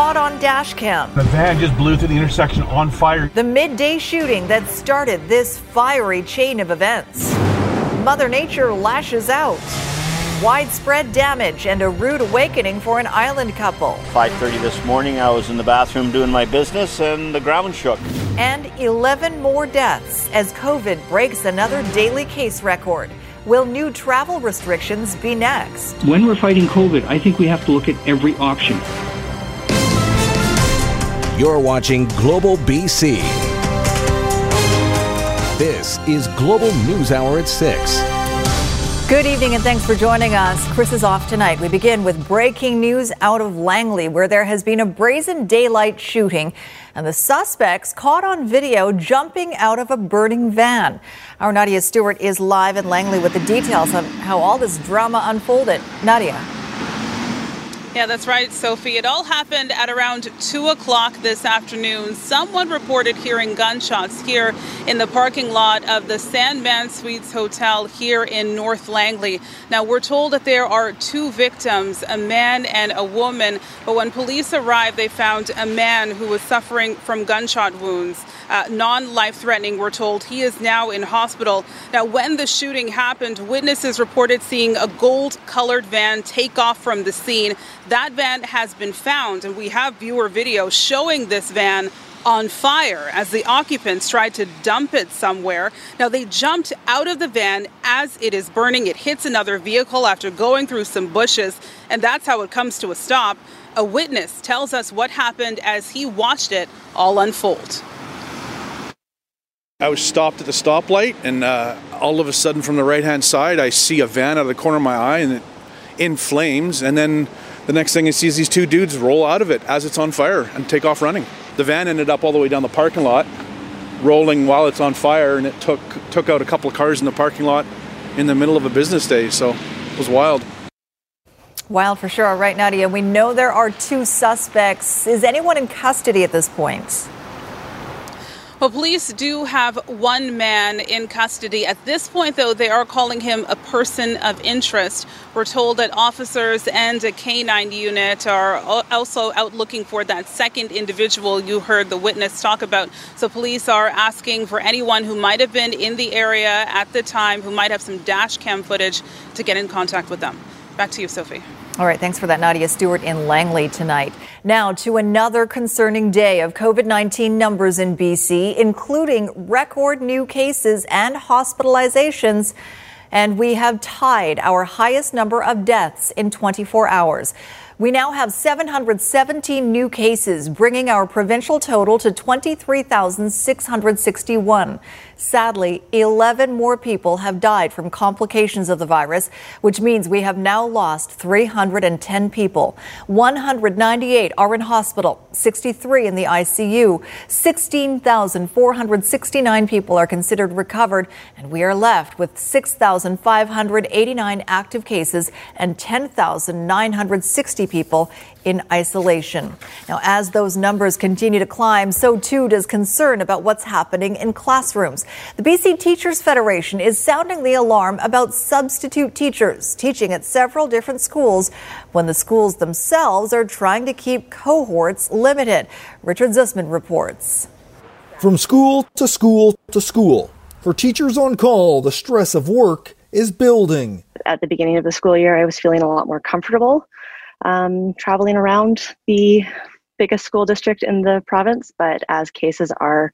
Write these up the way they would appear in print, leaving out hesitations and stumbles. caught on dash cam. The van just blew through the intersection on fire. The midday shooting that started this fiery chain of events. Mother Nature lashes out. Widespread damage and a rude awakening for an island couple. 5:30 this morning, I was in the bathroom doing my business and the ground shook. And 11 more deaths as COVID breaks another daily case record. Will new travel restrictions be next? When we're fighting COVID, I think we have to look at every option. You're watching Global BC. This is Global News Hour at 6. Good evening and thanks for joining us. Chris is off tonight. We begin with breaking news out of Langley, where there has been a brazen daylight shooting and the suspects caught on video jumping out of a burning van. Our Nadia Stewart is live in Langley with the details on how all this drama unfolded. Nadia. Yeah, that's right, Sophie. It all happened at around 2 o'clock this afternoon. Someone reported hearing gunshots here in the parking lot of the Sandman Suites Hotel here in North Langley. Now, we're told that there are two victims, a man and a woman. But when police arrived, they found a man who was suffering from gunshot wounds, non-life-threatening, we're told. He is now in hospital. Now, when the shooting happened, witnesses reported seeing a gold-colored van take off from the scene. That van has been found, and we have viewer video showing this van on fire as the occupants tried to dump it somewhere. Now, they jumped out of the van as it is burning. It hits another vehicle after going through some bushes, and that's how it comes to a stop. A witness tells us what happened as he watched it all unfold. I was stopped at the stoplight, and all of a sudden from the right-hand side, I see a van out of the corner of my eye, and it in flames, and then the next thing I see is these two dudes roll out of it as it's on fire and take off running. The van ended up all the way down the parking lot, rolling while it's on fire, and it took out a couple of cars in the parking lot in the middle of a business day, so it was wild. Wild for sure. All right, Nadia, we know there are two suspects. Is anyone in custody at this point? Well, police do have one man in custody. At this point, though, they are calling him a person of interest. We're told that officers and a canine unit are also out looking for that second individual you heard the witness talk about. So police are asking for anyone who might have been in the area at the time, who might have some dash cam footage, to get in contact with them. Back to you, Sophie. All right, thanks for that, Nadia Stewart in Langley tonight. Now to another concerning day of COVID-19 numbers in BC, including record new cases and hospitalizations. And we have tied our highest number of deaths in 24 hours. We now have 717 new cases, bringing our provincial total to 23,661. Sadly, 11 more people have died from complications of the virus, which means we have now lost 310 people. 198 are in hospital, 63 in the ICU. 16,469 people are considered recovered, and we are left with 6,589 active cases and 10,960 people in isolation. Now, as those numbers continue to climb, so too does concern about what's happening in classrooms. The BC Teachers Federation is sounding the alarm about substitute teachers teaching at several different schools when the schools themselves are trying to keep cohorts limited. Richard Zussman reports. From school to school to school, for teachers on call, the stress of work is building. At the beginning of the school year, I was feeling a lot more comfortable traveling around the biggest school district in the province, but as cases are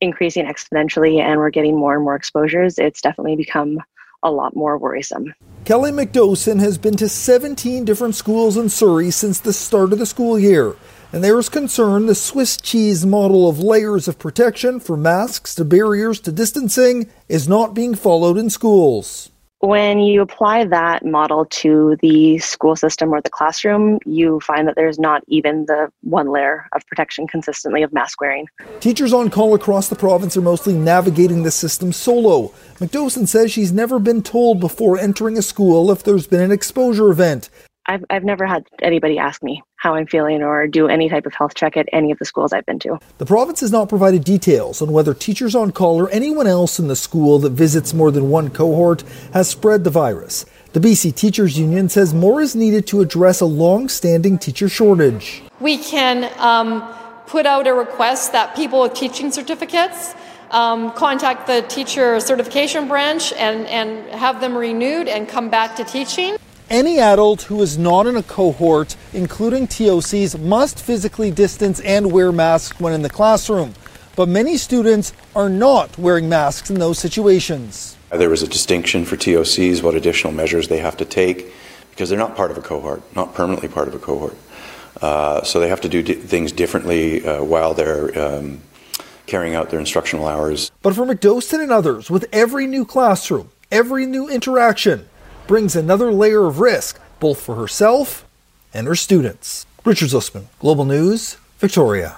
increasing exponentially and we're getting more and more exposures, it's definitely become a lot more worrisome. Kelly McDowson has been to 17 different schools in Surrey since the start of the school year, and there is concern the Swiss cheese model of layers of protection from masks to barriers to distancing is not being followed in schools. When you apply that model to the school system or the classroom, you find that there's not even the one layer of protection consistently of mask wearing. Teachers on call across the province are mostly navigating the system solo. McDowson says she's never been told before entering a school if there's been an exposure event. I've never had anybody ask me how I'm feeling or do any type of health check at any of the schools I've been to. The province has not provided details on whether teachers on call or anyone else in the school that visits more than one cohort has spread the virus. The BC Teachers Union says more is needed to address a long-standing teacher shortage. We can put out a request that people with teaching certificates contact the teacher certification branch and have them renewed and come back to teaching. Any adult who is not in a cohort, including TOCs, must physically distance and wear masks when in the classroom. But many students are not wearing masks in those situations. There was a distinction for TOCs, what additional measures they have to take, because they're not part of a cohort, not permanently part of a cohort. So they have to do things differently while they're carrying out their instructional hours. But for McDouston and others, with every new classroom, every new interaction brings another layer of risk, both for herself and her students. Richard Zussman, Global News, Victoria.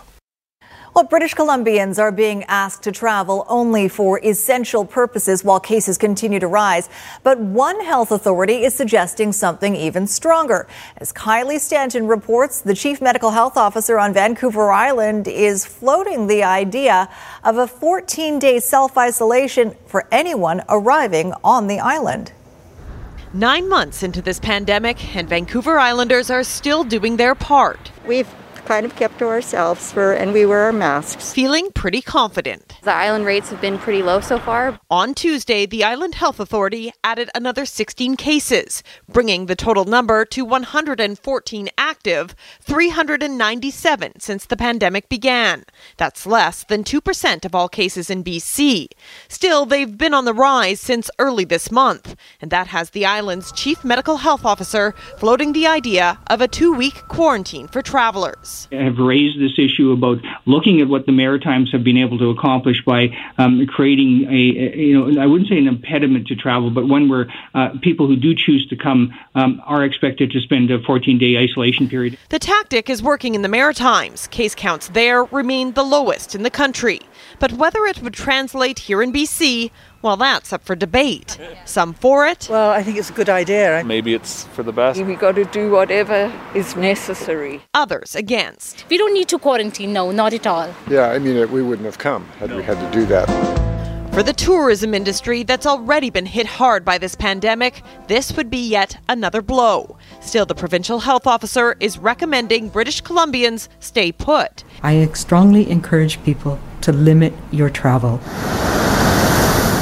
Well, British Columbians are being asked to travel only for essential purposes while cases continue to rise. But one health authority is suggesting something even stronger. As Kylie Stanton reports, the chief medical health officer on Vancouver Island is floating the idea of a 14-day self-isolation for anyone arriving on the island. 9 months into this pandemic, and Vancouver Islanders are still doing their part. We've kind of kept to ourselves and we wear our masks. Feeling pretty confident. The island rates have been pretty low so far. On Tuesday, the Island Health Authority added another 16 cases, bringing the total number to 114 active, 397 since the pandemic began. That's less than 2% of all cases in BC. Still, they've been on the rise since early this month, and that has the island's chief medical health officer floating the idea of a 2-week quarantine for travelers. I have raised this issue about looking at what the Maritimes have been able to accomplish by creating I wouldn't say an impediment to travel, but one where people who do choose to come are expected to spend a 14-day isolation period. The tactic is working in the Maritimes. Case counts there remain the lowest in the country. But whether it would translate here in BC, well, that's up for debate. Some for it. Well, I think it's a good idea. Maybe it's for the best. We've got to do whatever is necessary. Others against. We don't need to quarantine, no, not at all. Yeah, we wouldn't have come had we had to do that. For the tourism industry that's already been hit hard by this pandemic, this would be yet another blow. Still, the provincial health officer is recommending British Columbians stay put. I strongly encourage people to limit your travel.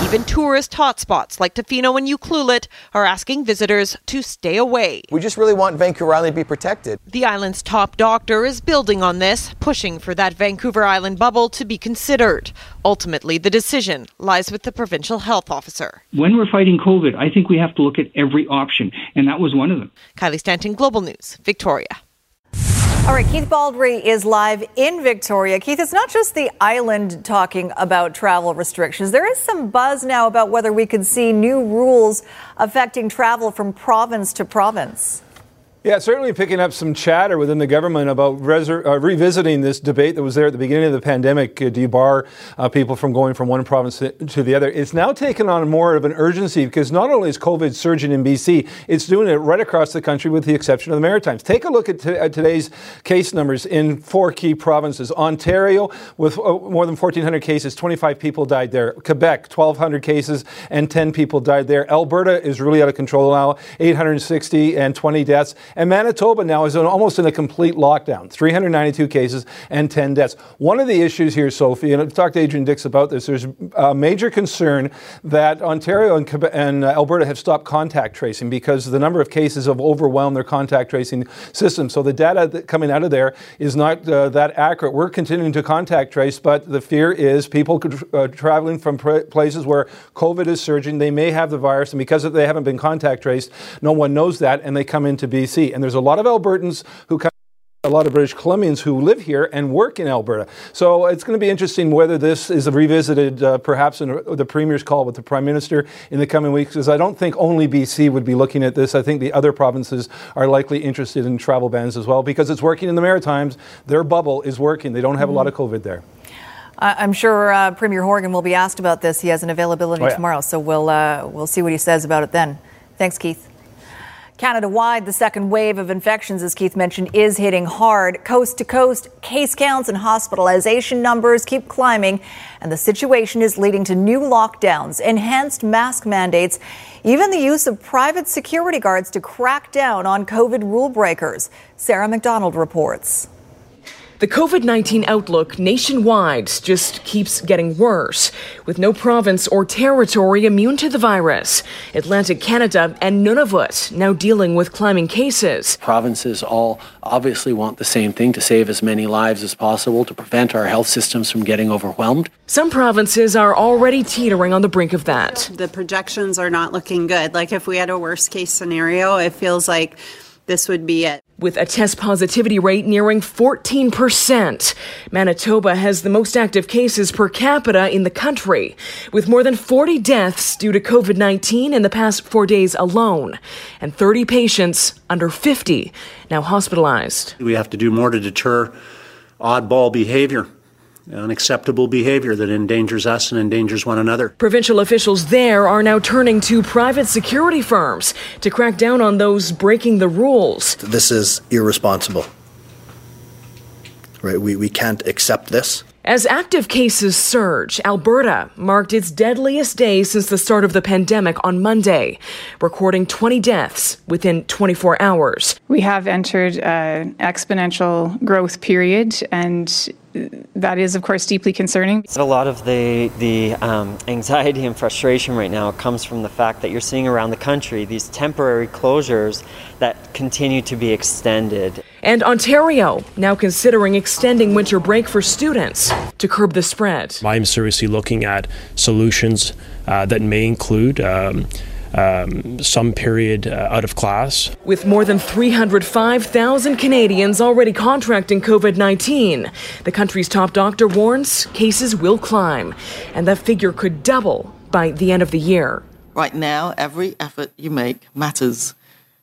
Even tourist hotspots like Tofino and Ucluelet are asking visitors to stay away. We just really want Vancouver Island to be protected. The island's top doctor is building on this, pushing for that Vancouver Island bubble to be considered. Ultimately, the decision lies with the provincial health officer. When we're fighting COVID, I think we have to look at every option, and that was one of them. Kylie Stanton, Global News, Victoria. All right, Keith Baldry is live in Victoria. Keith, it's not just the island talking about travel restrictions. There is some buzz now about whether we could see new rules affecting travel from province to province. Yeah, certainly picking up some chatter within the government about revisiting this debate that was there at the beginning of the pandemic to debar people from going from one province to the other. It's now taken on more of an urgency because not only is COVID surging in BC, it's doing it right across the country with the exception of the Maritimes. Take a look at today's case numbers in four key provinces. Ontario, with more than 1,400 cases, 25 people died there. Quebec, 1,200 cases and 10 people died there. Alberta is really out of control now, 860 and 20 deaths. And Manitoba now is almost in a complete lockdown, 392 cases and 10 deaths. One of the issues here, Sophie, and I've talked to Adrian Dix about this, there's a major concern that Ontario and Alberta have stopped contact tracing because the number of cases have overwhelmed their contact tracing system. So the data coming out of there is not that accurate. We're continuing to contact trace, but the fear is people traveling from places where COVID is surging, they may have the virus, and because they haven't been contact traced, no one knows that, and they come into BC. And there's a lot of Albertans who come, a lot of British Columbians who live here and work in Alberta. So it's going to be interesting whether this is revisited perhaps in the Premier's call with the Prime Minister in the coming weeks, because I don't think only BC would be looking at this. I think the other provinces are likely interested in travel bans as well, because it's working in the Maritimes. Their bubble is working. They don't have a lot of COVID there. I'm sure Premier Horgan will be asked about this. He has an availability tomorrow, so we'll see what he says about it then. Thanks, Keith. Canada-wide, the second wave of infections, as Keith mentioned, is hitting hard. Coast to coast, case counts and hospitalization numbers keep climbing, and the situation is leading to new lockdowns, enhanced mask mandates, even the use of private security guards to crack down on COVID rule breakers. Sarah McDonald reports. The COVID-19 outlook nationwide just keeps getting worse, with no province or territory immune to the virus. Atlantic Canada and Nunavut now dealing with climbing cases. Provinces all obviously want the same thing, to save as many lives as possible, to prevent our health systems from getting overwhelmed. Some provinces are already teetering on the brink of that. The projections are not looking good. Like, if we had a worst case scenario, it feels like this would be it. With a test positivity rate nearing 14%, Manitoba has the most active cases per capita in the country, with more than 40 deaths due to COVID-19 in the past 4 days alone, and 30 patients under 50 now hospitalized. We have to do more to deter oddball behavior, unacceptable behavior that endangers us and endangers one another. Provincial officials there are now turning to private security firms to crack down on those breaking the rules. This is irresponsible. Right? We can't accept this. As active cases surge, Alberta marked its deadliest day since the start of the pandemic on Monday, recording 20 deaths within 24 hours. We have entered an exponential growth period, and that is, of course, deeply concerning. A lot of the anxiety and frustration right now comes from the fact that you're seeing around the country these temporary closures that continue to be extended. And Ontario now considering extending winter break for students to curb the spread. I'm seriously looking at solutions that may include some period out of class. With more than 305,000 Canadians already contracting COVID-19, the country's top doctor warns cases will climb, and that figure could double by the end of the year. Right now, every effort you make matters.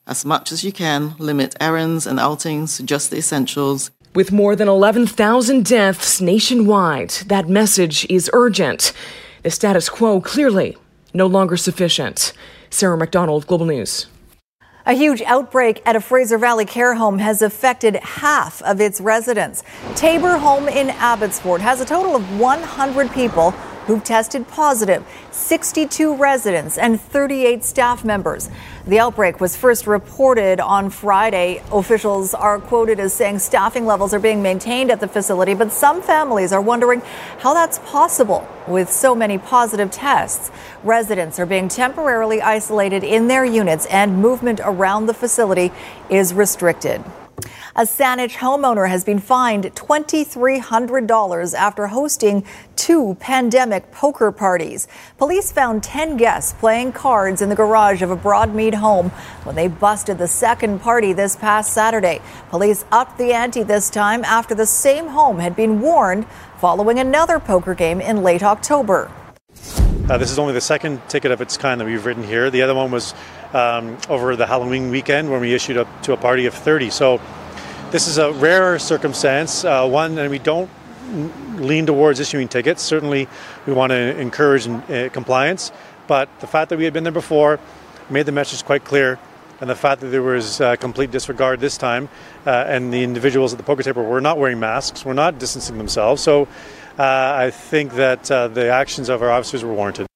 As much as you can, limit errands and outings to just the essentials. With more than 11,000 deaths nationwide, that message is urgent. The status quo clearly no longer sufficient. Sarah McDonald, Global News. A huge outbreak at a Fraser Valley care home has affected half of its residents. Tabor Home in Abbotsford has a total of 100 people who've tested positive, 62 residents and 38 staff members. The outbreak was first reported on Friday. Officials are quoted as saying staffing levels are being maintained at the facility, but some families are wondering how that's possible with so many positive tests. Residents are being temporarily isolated in their units, and movement around the facility is restricted. A Saanich homeowner has been fined $2,300 after hosting two pandemic poker parties. Police found 10 guests playing cards in the garage of a Broadmead home when they busted the second party this past Saturday. Police upped the ante this time after the same home had been warned following another poker game in late October. This is only the second ticket of its kind that we've written here. The other one was over the Halloween weekend when we issued up to a party of 30. So this is a rare circumstance, one, and we don't lean towards issuing tickets. Certainly we want to encourage compliance, but the fact that we had been there before made the message quite clear, and the fact that there was complete disregard this time, and the individuals at the poker table were not wearing masks, were not distancing themselves. So I think that the actions of our officers were warranted.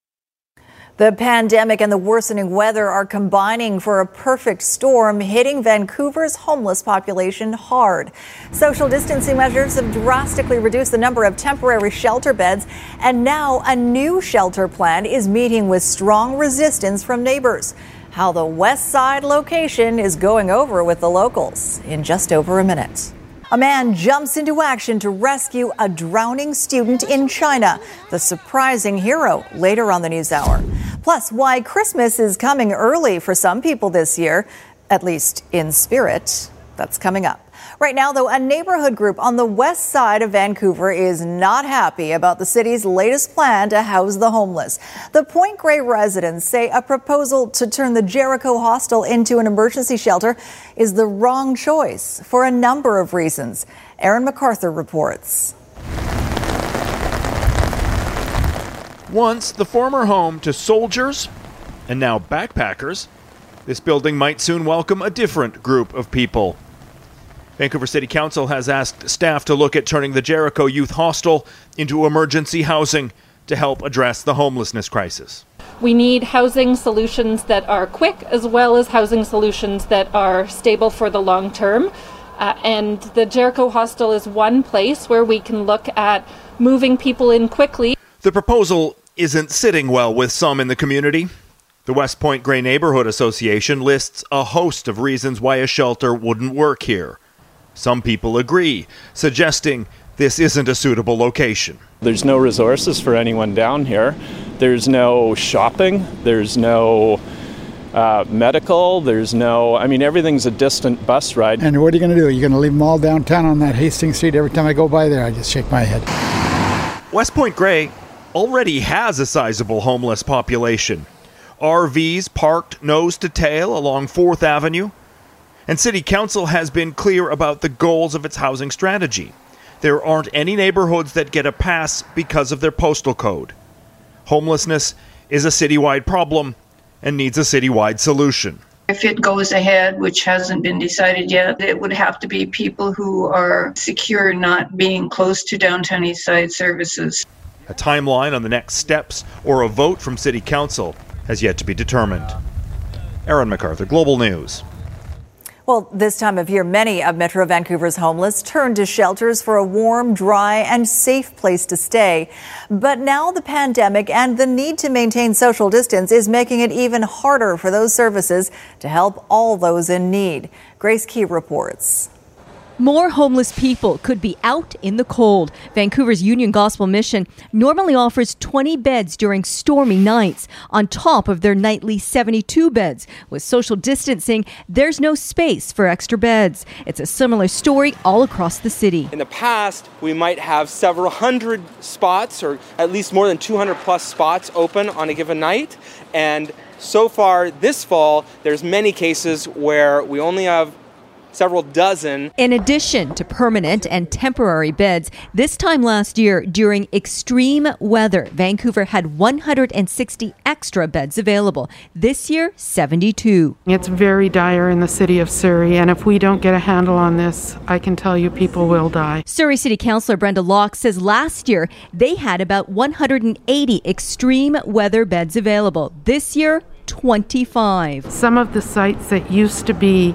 The pandemic and the worsening weather are combining for a perfect storm, hitting Vancouver's homeless population hard. Social distancing measures have drastically reduced the number of temporary shelter beds, and now a new shelter plan is meeting with strong resistance from neighbors. How the West Side location is going over with the locals in just over a minute. A man jumps into action to rescue a drowning student in China. The surprising hero later on the news hour. Plus, why Christmas is coming early for some people this year, at least in spirit. That's coming up. Right now, though, a neighborhood group on the west side of Vancouver is not happy about the city's latest plan to house the homeless. The Point Grey residents say a proposal to turn the Jericho Hostel into an emergency shelter is the wrong choice for a number of reasons. Aaron MacArthur reports. Once the former home to soldiers and now backpackers, This building might soon welcome a different group of people. Vancouver City Council has asked staff to look at turning the Jericho Youth Hostel into emergency housing to help address the homelessness crisis. We need housing solutions that are quick, as well as housing solutions that are stable for the long term. And the Jericho Hostel is one place where we can look at moving people in quickly. The proposal isn't sitting well with some in the community. The West Point Grey Neighbourhood Association lists a host of reasons why a shelter wouldn't work here. Some people agree, suggesting this isn't a suitable location. There's no resources for anyone down here. There's no shopping. There's no medical. There's no, everything's a distant bus ride. And what are you going to do? You're going to leave them all downtown on that Hastings Street? Every time I go by there, I just shake my head. West Point Grey already has a sizable homeless population. RVs parked nose to tail along 4th Avenue. And City Council has been clear about the goals of its housing strategy. There aren't any neighborhoods that get a pass because of their postal code. Homelessness is a citywide problem and needs a citywide solution. If it goes ahead, which hasn't been decided yet, it would have to be people who are secure not being close to downtown Eastside services. A timeline on the next steps or a vote from City Council has yet to be determined. Aaron MacArthur, Global News. Well, this time of year, many of Metro Vancouver's homeless turn to shelters for a warm, dry, and safe place to stay. But now the pandemic and the need to maintain social distance is making it even harder for those services to help all those in need. Grace Key reports. More homeless people could be out in the cold. Vancouver's Union Gospel Mission normally offers 20 beds during stormy nights, on top of their nightly 72 beds. With social distancing, there's no space for extra beds. It's a similar story all across the city. In the past, we might have several hundred spots, or at least more than 200 plus spots open on a given night. And so far this fall, there's many cases where we only have several dozen. In addition to permanent and temporary beds, this time last year, during extreme weather, Vancouver had 160 extra beds available. This year, 72. It's very dire in the city of Surrey, and if we don't get a handle on this, I can tell you people will die. Surrey City Councillor Brenda Locke says last year they had about 180 extreme weather beds available. This year, 25. Some of the sites that used to be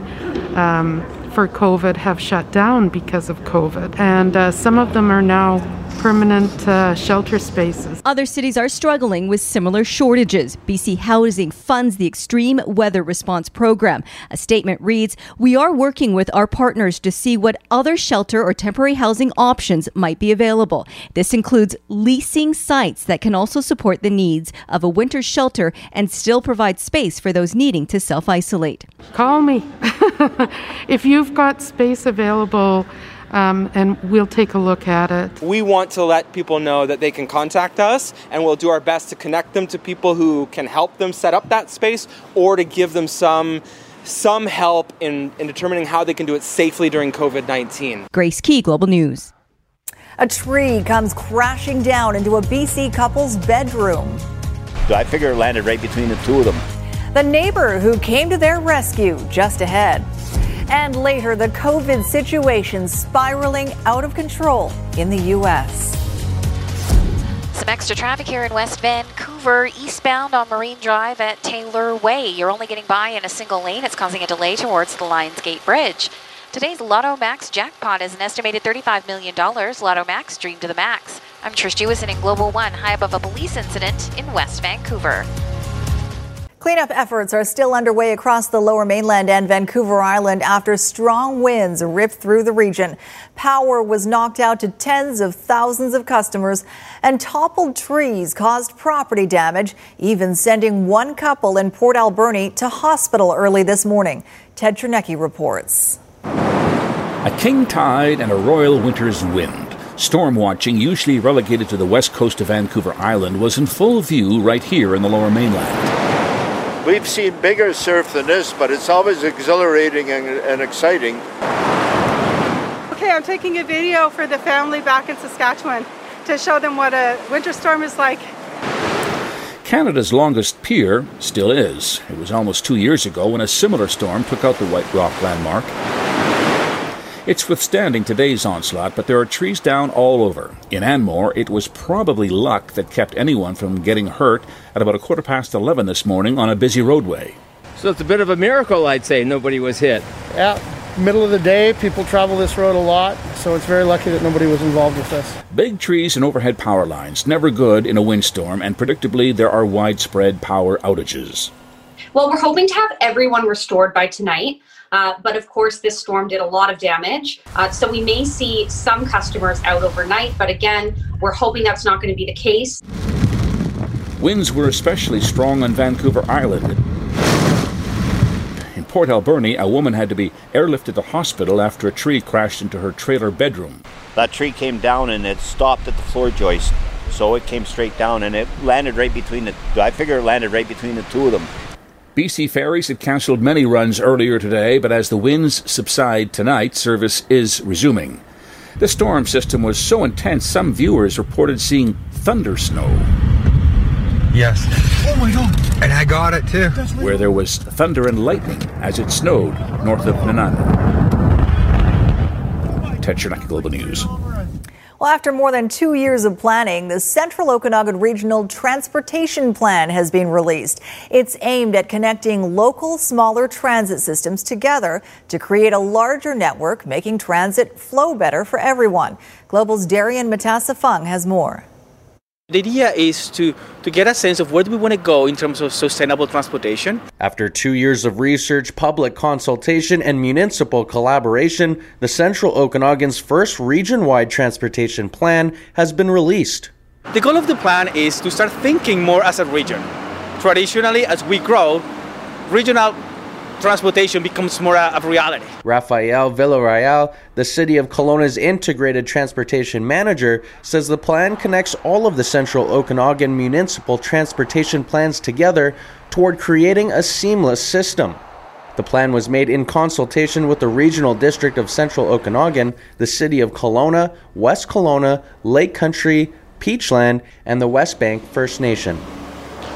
for COVID have shut down because of COVID, and some of them are now permanent shelter spaces. Other cities are struggling with similar shortages. BC Housing funds the Extreme Weather Response Program. A statement reads, "We are working with our partners to see what other shelter or temporary housing options might be available. This includes leasing sites that can also support the needs of a winter shelter and still provide space for those needing to self-isolate." Call me. If you've got space available, and we'll take a look at it. We want to let people know that they can contact us, and we'll do our best to connect them to people who can help them set up that space, or to give them some help in determining how they can do it safely during COVID-19. Grace Key, Global News. A tree comes crashing down into a BC couple's bedroom. I figure it landed right between the two of them. The neighbor who came to their rescue just ahead. And later, the COVID situation spiraling out of control in the U.S. Some extra traffic here in West Vancouver, eastbound on Marine Drive at Taylor Way. You're only getting by in a single lane. It's causing a delay towards the Lionsgate Bridge. Today's Lotto Max jackpot is an estimated $35 million. Lotto Max, dream to the max. I'm Trish Jewison in Global One, high above a police incident in West Vancouver. Cleanup efforts are still underway across the Lower Mainland and Vancouver Island after strong winds ripped through the region. Power was knocked out to tens of thousands of customers, and toppled trees caused property damage, even sending one couple in Port Alberni to hospital early this morning. Ted Chernecki reports. A king tide and a royal winter's wind. Storm watching, usually relegated to the west coast of Vancouver Island, was in full view right here in the Lower Mainland. We've seen bigger surf than this, but it's always exhilarating and exciting. Okay, I'm taking a video for the family back in Saskatchewan to show them what a winter storm is like. Canada's longest pier still is. It was almost 2 years ago when a similar storm took out the White Rock landmark. It's withstanding today's onslaught, but there are trees down all over. In Anmore, it was probably luck that kept anyone from getting hurt at about 11:15 this morning on a busy roadway. So it's a bit of a miracle, I'd say, nobody was hit. Yeah, middle of the day, people travel this road a lot, so it's very lucky that nobody was involved with this. Big trees and overhead power lines, never good in a windstorm, and predictably there are widespread power outages. Well, we're hoping to have everyone restored by tonight. But of course, this storm did a lot of damage, so we may see some customers out overnight, but again, we're hoping that's not going to be the case. Winds were especially strong on Vancouver Island. In Port Alberni, a woman had to be airlifted to hospital after a tree crashed into her trailer bedroom. That tree came down and it stopped at the floor joist, so it came straight down and it landed right between the, I figure it landed right between the two of them. BC Ferries had cancelled many runs earlier today, but as the winds subside tonight, service is resuming. The storm system was so intense, some viewers reported seeing thunder snow. Yes. Oh my God. And I got it too. Where there was thunder and lightning as it snowed north of Nanaimo. Ted Chernak, Global News. Well, after more than 2 years of planning, the Central Okanagan Regional Transportation Plan has been released. It's aimed at connecting local, smaller transit systems together to create a larger network, making transit flow better for everyone. Global's Darian Matasafung has more. The idea is to get a sense of where do we want to go in terms of sustainable transportation. After 2 years of research, public consultation and municipal collaboration, the Central Okanagan's first region-wide transportation plan has been released. The goal of the plan is to start thinking more as a region. Traditionally, as we grow, regional transportation becomes more of a reality. Rafael Villarreal, the City of Kelowna's integrated transportation manager, says the plan connects all of the Central Okanagan municipal transportation plans together toward creating a seamless system. The plan was made in consultation with the Regional District of Central Okanagan, the City of Kelowna, West Kelowna, Lake Country, Peachland, and the West Bank First Nation.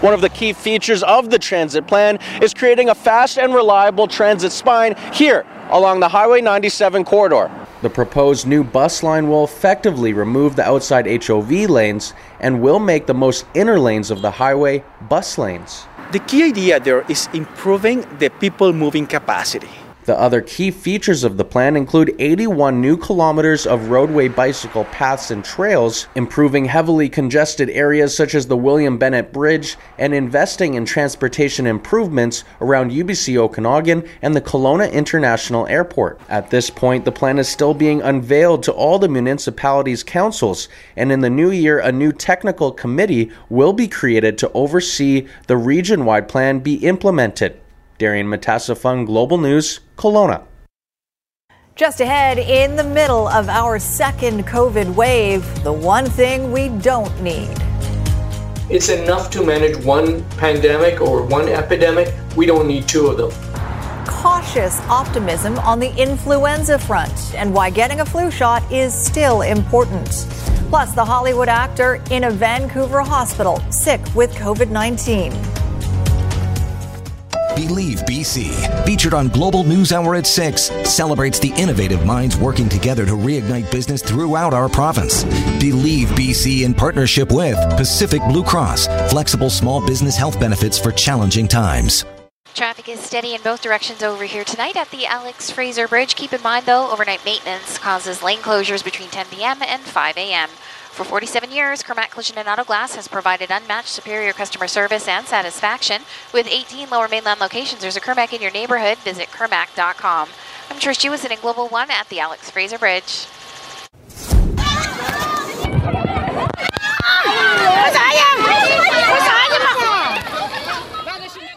One of the key features of the transit plan is creating a fast and reliable transit spine here along the Highway 97 corridor. The proposed new bus line will effectively remove the outside HOV lanes and will make the most inner lanes of the highway bus lanes. The key idea there is improving the people moving capacity. The other key features of the plan include 81 new kilometers of roadway bicycle paths and trails, improving heavily congested areas such as the William Bennett Bridge, and investing in transportation improvements around UBC Okanagan and the Kelowna International Airport. At this point, the plan is still being unveiled to all the municipalities' councils, and in the new year, a new technical committee will be created to oversee the region-wide plan be implemented. Darian Matasafung, Global News, Kelowna. Just ahead, in the middle of our second COVID wave, the one thing we don't need. It's enough to manage one pandemic or one epidemic. We don't need two of them. Cautious optimism on the influenza front and why getting a flu shot is still important. Plus, the Hollywood actor in a Vancouver hospital, sick with COVID-19. Believe BC, featured on Global News Hour at 6, celebrates the innovative minds working together to reignite business throughout our province. Believe BC, in partnership with Pacific Blue Cross, flexible small business health benefits for challenging times. Traffic is steady in both directions over here tonight at the Alex Fraser Bridge. Keep in mind, though, overnight maintenance causes lane closures between 10 p.m. and 5 a.m. For 47 years, Kermac Collision and Auto Glass has provided unmatched superior customer service and satisfaction. With 18 Lower Mainland locations, there's a Kermac in your neighborhood. Visit Kermac.com. I'm Trish Jewison in Global One at the Alex Fraser Bridge.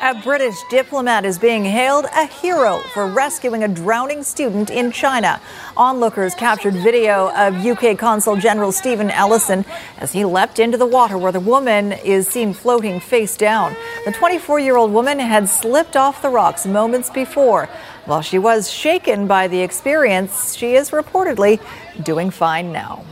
A British diplomat is being hailed a hero for rescuing a drowning student in China. Onlookers captured video of UK Consul General Stephen Ellison as he leapt into the water where the woman is seen floating face down. The 24-year-old woman had slipped off the rocks moments before. While she was shaken by the experience, she is reportedly doing fine now.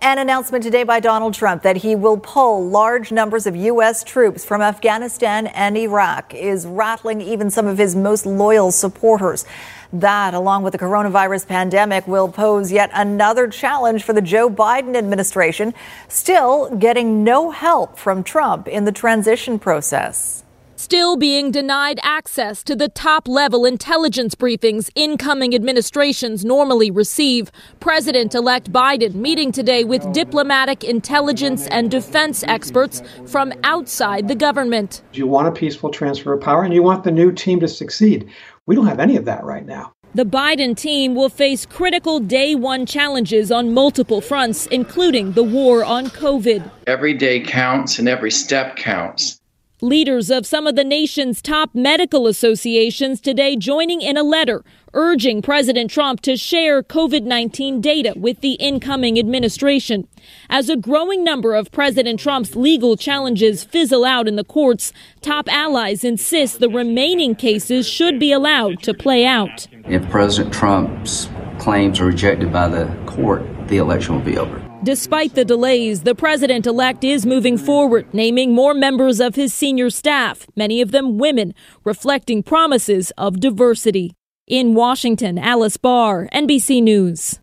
An announcement today by Donald Trump that he will pull large numbers of U.S. troops from Afghanistan and Iraq is rattling even some of his most loyal supporters. That, along with the coronavirus pandemic, will pose yet another challenge for the Joe Biden administration, still getting no help from Trump in the transition process. Still being denied access to the top-level intelligence briefings incoming administrations normally receive. President-elect Biden meeting today with diplomatic, intelligence, and defense experts from outside the government. You want a peaceful transfer of power, and you want the new team to succeed. We don't have any of that right now. The Biden team will face critical day one challenges on multiple fronts, including the war on COVID. Every day counts and every step counts. Leaders of some of the nation's top medical associations today joining in a letter urging President Trump to share COVID-19 data with the incoming administration. As a growing number of President Trump's legal challenges fizzle out in the courts, top allies insist the remaining cases should be allowed to play out. If President Trump's claims are rejected by the court, the election will be over. Despite the delays, the president-elect is moving forward, naming more members of his senior staff, many of them women, reflecting promises of diversity. In Washington, Alice Barr, NBC News.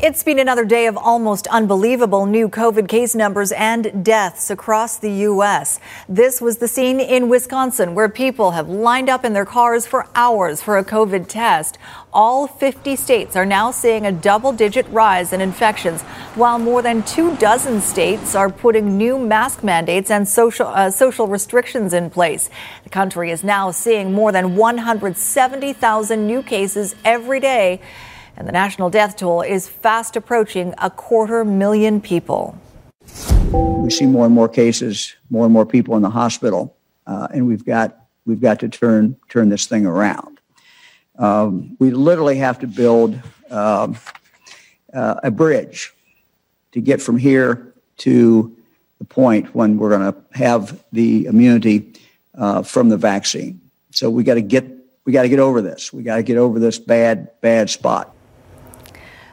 It's been another day of almost unbelievable new COVID case numbers and deaths across the U.S. This was the scene in Wisconsin, where people have lined up in their cars for hours for a COVID test. All 50 states are now seeing a double-digit rise in infections, while more than 24 states are putting new mask mandates and social restrictions in place. The country is now seeing more than 170,000 new cases every day. And the national death toll is fast approaching 250,000 people. We see more and more cases, more and more people in the hospital, and we've got to turn this thing around. We literally have to build a bridge to get from here to the point when we're going to have the immunity from the vaccine. So we got to get over this. We got to get over this bad spot.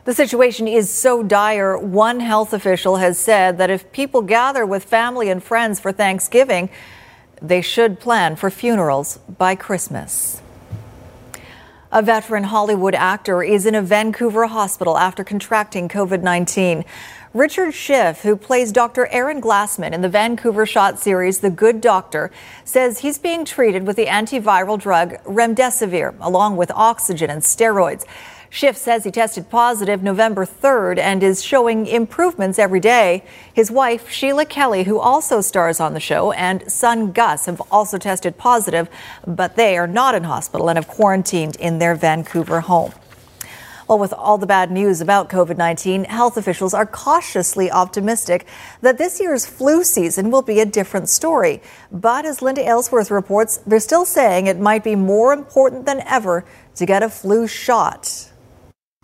The situation is so dire, one health official has said that if people gather with family and friends for Thanksgiving, they should plan for funerals by Christmas. A veteran Hollywood actor is in a Vancouver hospital after contracting COVID-19. Richard Schiff, who plays Dr. Aaron Glassman in the Vancouver shot series The Good Doctor, says he's being treated with the antiviral drug remdesivir, along with oxygen and steroids. Schiff says he tested positive November 3rd and is showing improvements every day. His wife, Sheila Kelly, who also stars on the show, and son Gus have also tested positive, but they are not in hospital and have quarantined in their Vancouver home. Well, with all the bad news about COVID-19, health officials are cautiously optimistic that this year's flu season will be a different story. But as Linda Aylesworth reports, they're still saying it might be more important than ever to get a flu shot.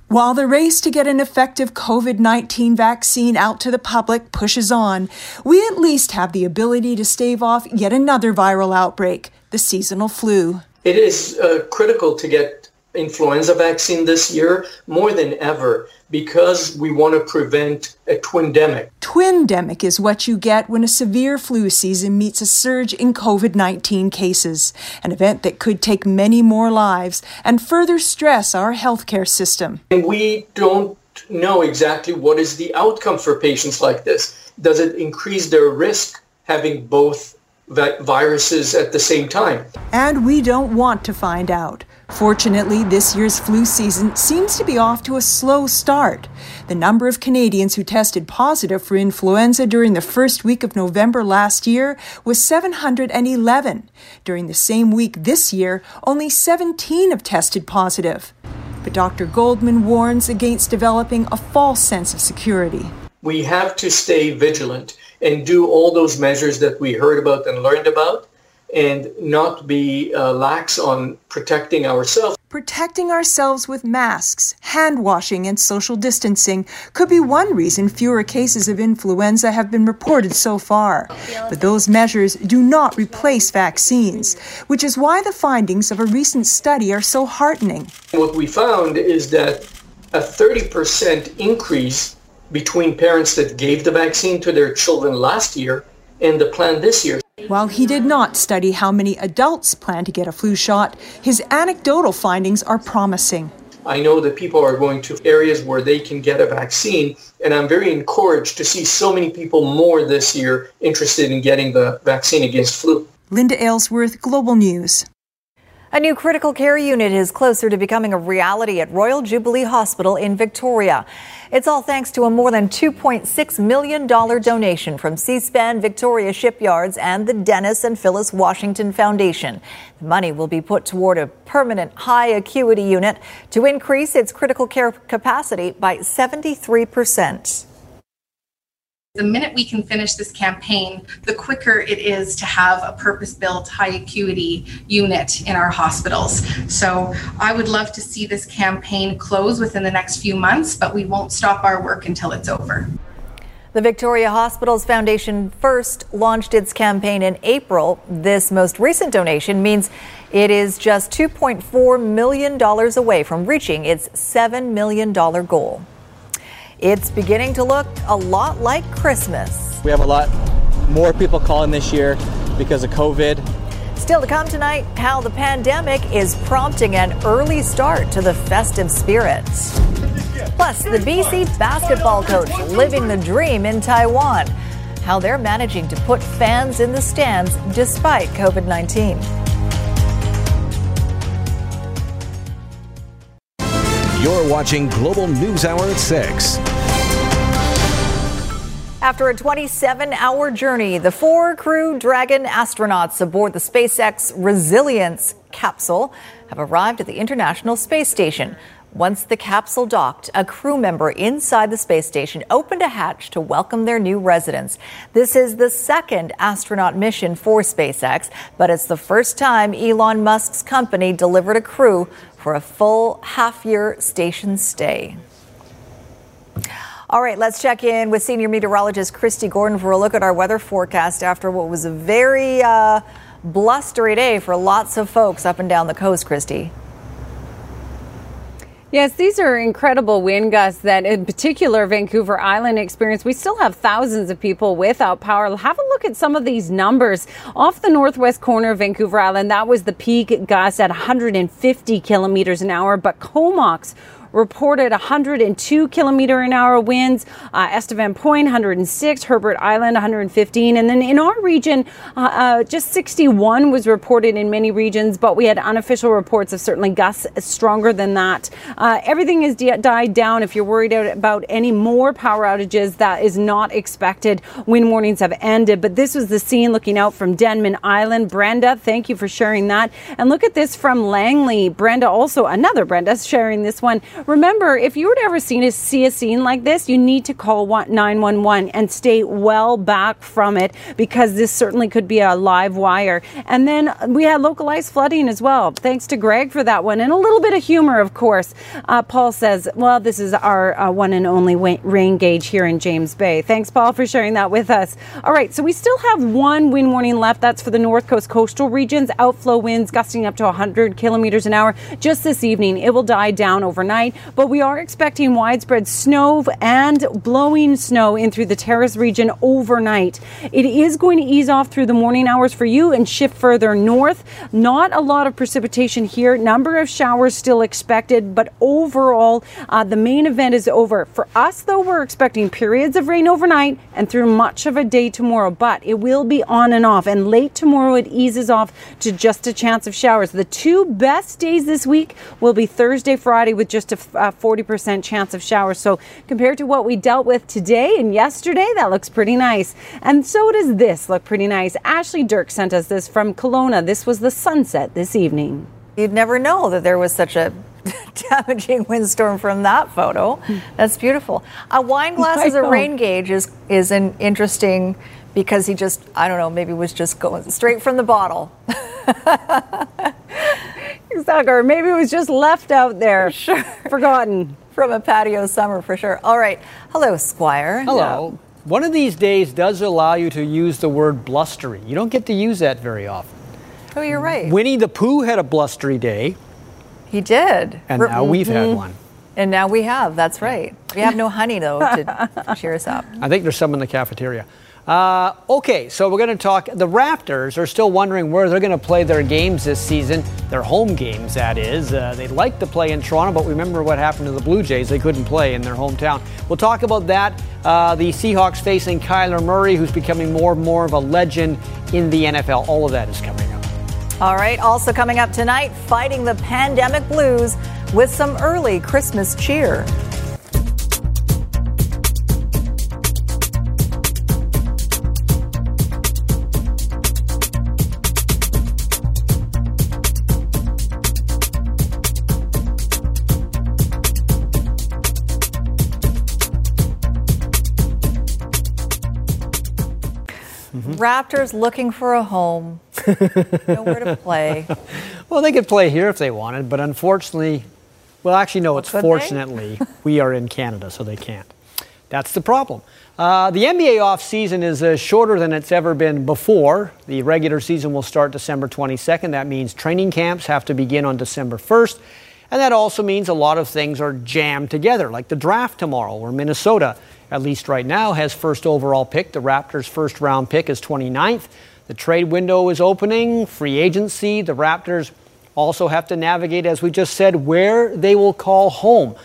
While the race to get an effective COVID-19 vaccine out to the public pushes on, we at least have the ability to stave off yet another viral outbreak, the seasonal flu. It is critical to get influenza vaccine this year more than ever because we want to prevent a twindemic. Twindemic is what you get when a severe flu season meets a surge in COVID-19 cases, an event that could take many more lives and further stress our healthcare system. And we don't know exactly what is the outcome for patients like this. Does it increase their risk having both viruses at the same time? And we don't want to find out. Fortunately, this year's flu season seems to be off to a slow start. The number of Canadians who tested positive for influenza during the first week of November last year was 711. During the same week this year, only 17 have tested positive. But Dr. Goldman warns against developing a false sense of security. We have to stay vigilant and do all those measures that we heard about and learned about, and not be lax on protecting ourselves. Protecting ourselves with masks, hand washing, and social distancing could be one reason fewer cases of influenza have been reported so far. But those measures do not replace vaccines, which is why the findings of a recent study are so heartening. What we found is that a 30% increase between parents that gave the vaccine to their children last year and the plan this year. While he did not study how many adults plan to get a flu shot, his anecdotal findings are promising. I know that people are going to areas where they can get a vaccine, and I'm very encouraged to see so many people more this year interested in getting the vaccine against flu. Linda Aylesworth, Global News. A new critical care unit is closer to becoming a reality at Royal Jubilee Hospital in Victoria. It's all thanks to a more than $2.6 million donation from C-SPAN, Victoria Shipyards and the Dennis and Phyllis Washington Foundation. The money will be put toward a permanent high acuity unit to increase its critical care capacity by 73%. The minute we can finish this campaign, the quicker it is to have a purpose-built, high-acuity unit in our hospitals. So I would love to see this campaign close within the next few months, but we won't stop our work until it's over. The Victoria Hospitals Foundation first launched its campaign in April. This most recent donation means it is just $2.4 million away from reaching its $7 million goal. It's beginning to look a lot like Christmas. We have a lot more people calling this year because of COVID. Still to come tonight, how the pandemic is prompting an early start to the festive spirit. Plus, the BC basketball coach living the dream in Taiwan. How they're managing to put fans in the stands despite COVID-19. You're watching Global News Hour at 6. After a 27-hour journey, the four Crew Dragon astronauts aboard the SpaceX Resilience capsule have arrived at the International Space Station. Once the capsule docked, a crew member inside the space station opened a hatch to welcome their new residents. This is the second astronaut mission for SpaceX, but it's the first time Elon Musk's company delivered a crew for a full half-year station stay. All right, let's check in with senior meteorologist Christy Gordon for a look at our weather forecast after what was a very blustery day for lots of folks up and down the coast, Christy. Yes, these are incredible wind gusts that in particular Vancouver Island experienced. We still have thousands of people without power. Have a look at some of these numbers. Off the northwest corner of Vancouver Island, that was the peak gust at 150 kilometers an hour, but Comox reported 102 kilometer an hour winds, Estevan Point 106, Herbert Island 115, and then in our region just 61 was reported in many regions, but we had unofficial reports of certainly gusts stronger than that. Everything is died down. If you're worried about any more power outages, that is not expected. Wind warnings have ended, but this was the scene looking out from Denman Island. Brenda, thank you for sharing that. And look at this from Langley. Brenda, also another Brenda, sharing this one. Remember, if you were to ever see a scene like this, you need to call 911 and stay well back from it, because this certainly could be a live wire. And then we had localized flooding as well. Thanks to Greg for that one. And a little bit of humor, of course. Paul says, well, this is our one and only rain gauge here in James Bay. Thanks, Paul, for sharing that with us. All right, so we still have one wind warning left. That's for the North Coast coastal regions. Outflow winds gusting up to 100 kilometers an hour just this evening. It will die down overnight. But we are expecting widespread snow and blowing snow in through the Terrace region overnight. It is going to ease off through the morning hours for you and shift further north. Not a lot of precipitation here. Number of showers still expected, but overall, the main event is over. For us, though, we're expecting periods of rain overnight and through much of a day tomorrow, but it will be on and off. And late tomorrow, it eases off to just a chance of showers. The two best days this week will be Thursday, Friday, with just a 40% chance of showers. So compared to what we dealt with today and yesterday, that looks pretty nice. And so does this look pretty nice. Ashley Dirk sent us this from Kelowna. This was the sunset this evening. You'd never know that there was such a damaging windstorm from that photo. That's beautiful. A wine glass as a rain gauge is an interesting, because he just, I don't know, maybe was just going straight from the bottle. Exactly. Or maybe it was just left out there. Sure. Forgotten. From a patio summer, for sure. All right. Hello, Squire. Hello. One of these days does allow you to use the word blustery. You don't get to use that very often. Oh, you're right. Winnie the Pooh had a blustery day. He did. And now we've had one. And now we have, that's right. We have no honey, though, to cheer us up. I think there's some in the cafeteria. Okay, so we're going to talk. The Raptors are still wondering where they're going to play their games this season, their home games, that is. They'd like to play in Toronto, but remember what happened to the Blue Jays. They couldn't play in their hometown. We'll talk about that. The Seahawks facing Kyler Murray, who's becoming more and more of a legend in the NFL. All of that is coming up. All right, also coming up tonight, fighting the pandemic blues with some early Christmas cheer. Raptors looking for a home. Nowhere to play. Well, they could play here if they wanted, but unfortunately, well, actually, no, it's fortunately we are in Canada, so they can't. That's the problem. The NBA offseason is shorter than it's ever been before. The regular season will start December 22nd. That means training camps have to begin on December 1st. And that also means a lot of things are jammed together, like the draft tomorrow, where Minnesota, at least right now, has first overall pick. The Raptors' first round pick is 29th. The trade window is opening, free agency. The Raptors also have to navigate, as we just said, where they will call home.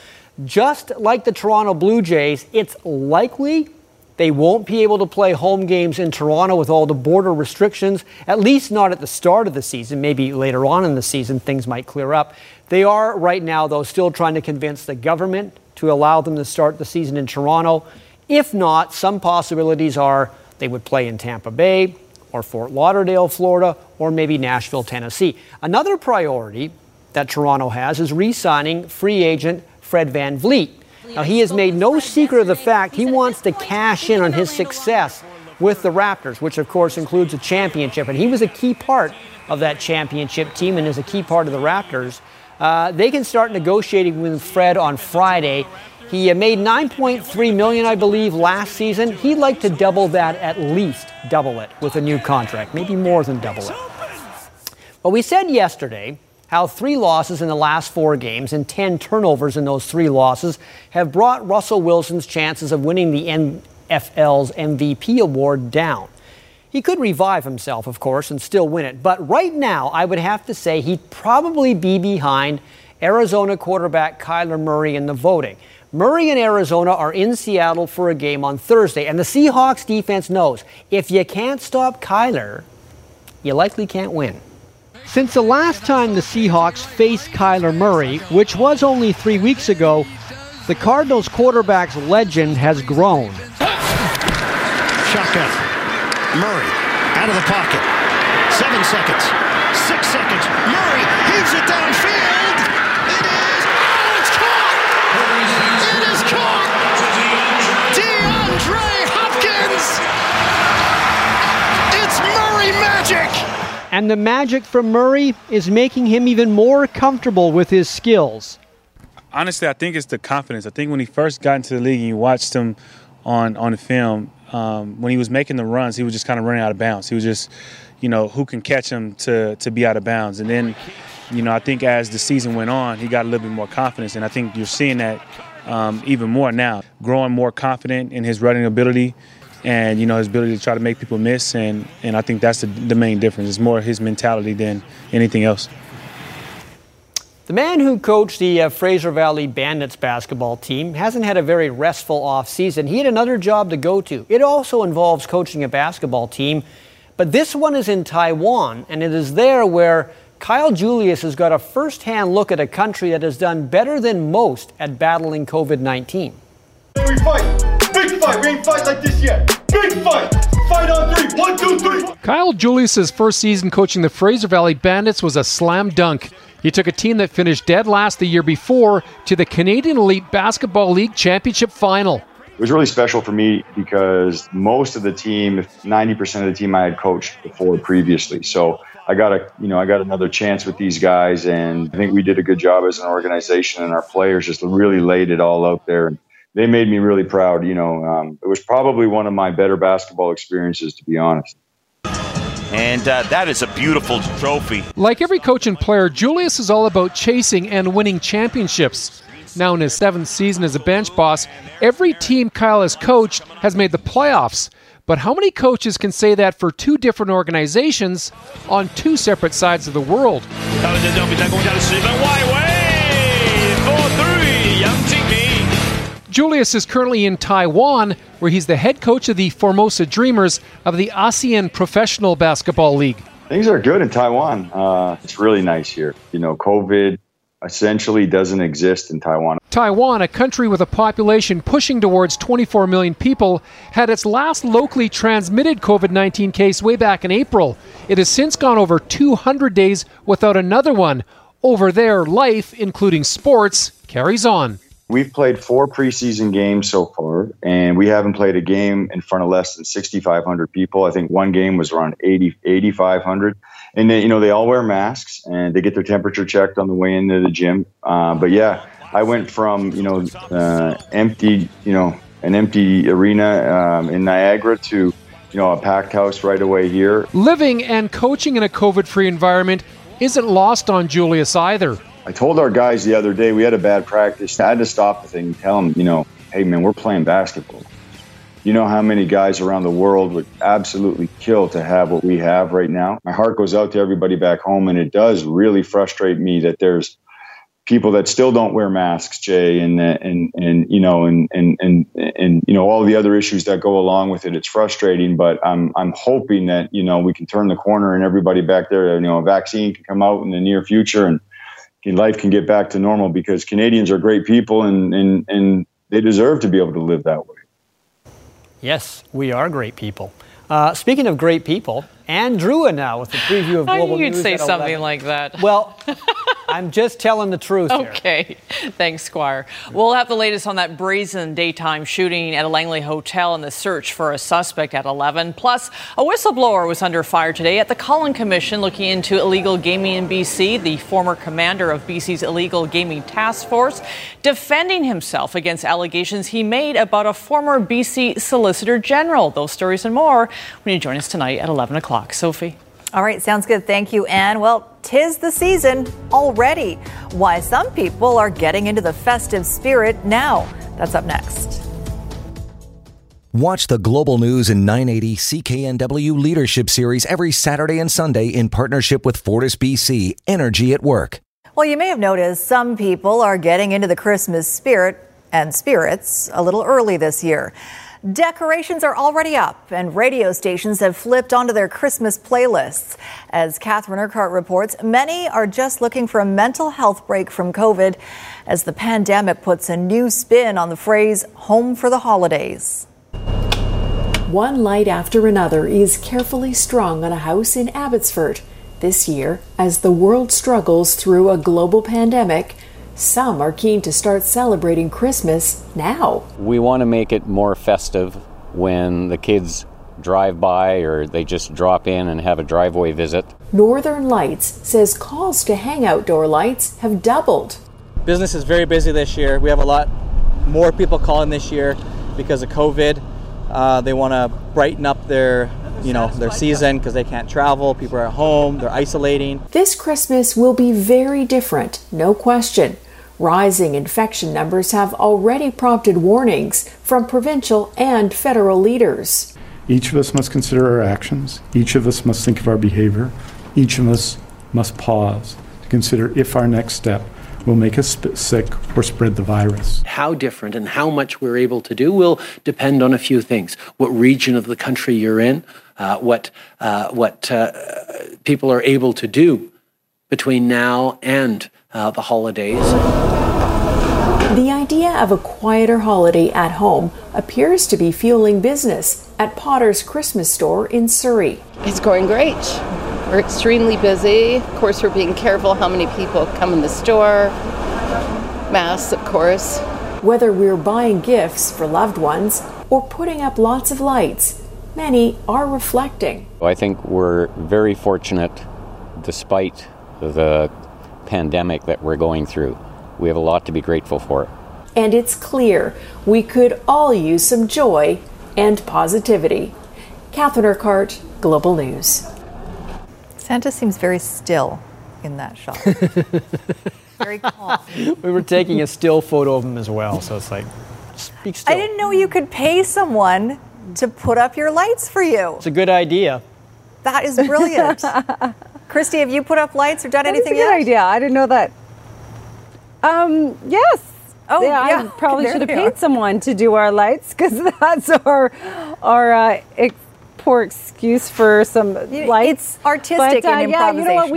Just like the Toronto Blue Jays, it's likely they won't be able to play home games in Toronto with all the border restrictions, at least not at the start of the season. Maybe later on in the season, things might clear up. They are right now, though, still trying to convince the government to allow them to start the season in Toronto. If not, some possibilities are they would play in Tampa Bay or Fort Lauderdale, Florida, or maybe Nashville, Tennessee. Another priority that Toronto has is re-signing free agent Fred VanVleet. Now, he has made no secret of the fact he wants to cash in on his success with the Raptors, which, of course, includes a championship. And he was a key part of that championship team and is a key part of the Raptors. They can start negotiating with Fred on Friday. He made $9.3 million, I believe, last season. He'd like to double that, at least double it, with a new contract, maybe more than double it. But we said yesterday how 3 losses in the last 4 games and 10 turnovers in those 3 losses have brought Russell Wilson's chances of winning the NFL's MVP award down. He could revive himself, of course, and still win it. But right now, I would have to say he'd probably be behind Arizona quarterback Kyler Murray in the voting. Murray and Arizona are in Seattle for a game on Thursday. And the Seahawks defense knows if you can't stop Kyler, you likely can't win. Since the last time the Seahawks faced Kyler Murray, which was only 3 weeks ago, the Cardinals quarterback's legend has grown. Shotgun. Murray, out of the pocket, 7 seconds, 6 seconds, Murray heaves it downfield, it is caught, DeAndre Hopkins, it's Murray magic! And the magic from Murray is making him even more comfortable with his skills. Honestly, I think it's the confidence. I think when he first got into the league, you watched him on film, when he was making the runs, he was just kind of running out of bounds. He was just, who can catch him to be out of bounds. And then, I think as the season went on, he got a little bit more confidence. And I think you're seeing that even more now, growing more confident in his running ability and, his ability to try to make people miss. And I think that's the main difference. It's more his mentality than anything else. The man who coached the Fraser Valley Bandits basketball team hasn't had a very restful offseason. He had another job to go to. It also involves coaching a basketball team, but this one is in Taiwan, and it is there where Kyle Julius has got a first-hand look at a country that has done better than most at battling COVID-19. We fight. Big fight. We ain't fight like this yet. Big fight. Fight on three. 1, 2, 3. Kyle Julius' first season coaching the Fraser Valley Bandits was a slam dunk. He took a team that finished dead last the year before to the Canadian Elite Basketball League Championship Final. It was really special for me because most of the team, 90% of the team I had coached before previously. So I got I got another chance with these guys, and I think we did a good job as an organization, and our players just really laid it all out there. And they made me really proud. It was probably one of my better basketball experiences, to be honest. And that is a beautiful trophy. Like every coach and player, Julius is all about chasing and winning championships. now in his seventh season as a bench boss, every team Kyle has coached has made the playoffs. But how many coaches can say that for two different organizations on two separate sides of the world? Julius is currently in Taiwan, where he's the head coach of the Formosa Dreamers of the ASEAN Professional Basketball League. Things are good in Taiwan. It's really nice here. You know, COVID essentially doesn't exist in Taiwan. Taiwan, a country with a population pushing towards 24 million people, had its last locally transmitted COVID-19 case way back in April. It has since gone over 200 days without another one. Over there, life, including sports, carries on. We've played 4 preseason games so far, and we haven't played a game in front of less than 6,500 people. I think one game was around 8,500. And they, you know, they all wear masks, and they get their temperature checked on the way into the gym. But yeah, I went from, you know, an empty arena in Niagara to, you know, a packed house right away here. Living and coaching in a COVID-free environment isn't lost on Julius either. I told our guys the other day, we had a bad practice. I had to stop the thing and tell them, you know, hey, man, we're playing basketball. You know how many guys around the world would absolutely kill to have what we have right now? My heart goes out to everybody back home, and it does really frustrate me that there's people that still don't wear masks, Jay, and all the other issues that go along with it. It's frustrating, but I'm hoping that, you know, we can turn the corner and everybody back there, you know, a vaccine can come out in the near future and life can get back to normal, because Canadians are great people and they deserve to be able to live that way. Yes, we are great people. Speaking of great people, Andrea now with the preview of Global News. You'd say something like that. Well, I'm just telling the truth here. Okay. Thanks, Squire. We'll have the latest on that brazen daytime shooting at a Langley hotel and the search for a suspect at 11. Plus, a whistleblower was under fire today at the Cullen Commission looking into illegal gaming in BC. The former commander of BC's Illegal Gaming Task Force defending himself against allegations he made about a former BC Solicitor General. Those stories and more when you join us tonight at 11 o'clock. Sophie. All right, sounds good. Thank you, Anne. Well, 'tis the season already. Why some people are getting into the festive spirit now. That's up next. Watch the Global News and 980 CKNW Leadership Series every Saturday and Sunday in partnership with FortisBC Energy at Work. Well, you may have noticed some people are getting into the Christmas spirit and spirits a little early this year. Decorations are already up, and radio stations have flipped onto their Christmas playlists. As Catherine Urquhart reports, many are just looking for a mental health break from COVID as the pandemic puts a new spin on the phrase, home for the holidays. One light after another is carefully strung on a house in Abbotsford. This year, as the world struggles through a global pandemic, some are keen to start celebrating Christmas now. We want to make it more festive when the kids drive by or they just drop in and have a driveway visit. Northern Lights says calls to hang outdoor lights have doubled. Business is very busy this year. We have a lot more people calling this year because of COVID. They want to brighten up their season because they can't travel. People are at home. They're isolating. This Christmas will be very different, no question. Rising infection numbers have already prompted warnings from provincial and federal leaders. Each of us must consider our actions. Each of us must think of our behavior. Each of us must pause to consider if our next step will make us sick or spread the virus. How different and how much we're able to do will depend on a few things. What region of the country you're in, what people are able to do between now and the holidays. The idea of a quieter holiday at home appears to be fueling business at Potter's Christmas store in Surrey. It's going great. We're extremely busy. Of course, we're being careful how many people come in the store. Masks, of course. Whether we're buying gifts for loved ones or putting up lots of lights, many are reflecting. I think we're very fortunate despite the pandemic that we're going through. We have a lot to be grateful for. And it's clear we could all use some joy and positivity. Catherine Urquhart, Global News. Santa seems very still in that shot. Very calm. We were taking a still photo of him as well, so it's like, speak still. I didn't know you could pay someone to put up your lights for you. It's a good idea. That is brilliant. Christy, have you put up lights or done anything yet? That's a good idea. I didn't know that. Yes. Oh, yeah. I probably should have paid someone to do our lights, because that's our poor excuse for some lights. It's artistic and improvisational. You know what?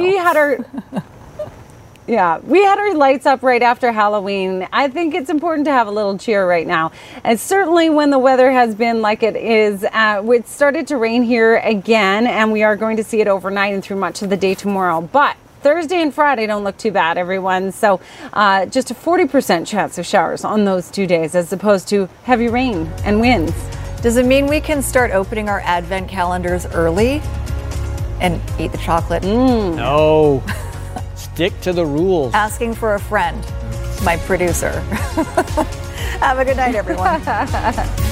We had our lights up right after Halloween. I think it's important to have a little cheer right now. And certainly when the weather has been like it is, it started to rain here again, and we are going to see it overnight and through much of the day tomorrow. But Thursday and Friday don't look too bad, everyone. So just a 40% chance of showers on those 2 days, as opposed to heavy rain and winds. Does it mean we can start opening our advent calendars early and eat the chocolate? No. Stick to the rules. Asking for a friend, my producer. Have a good night, everyone.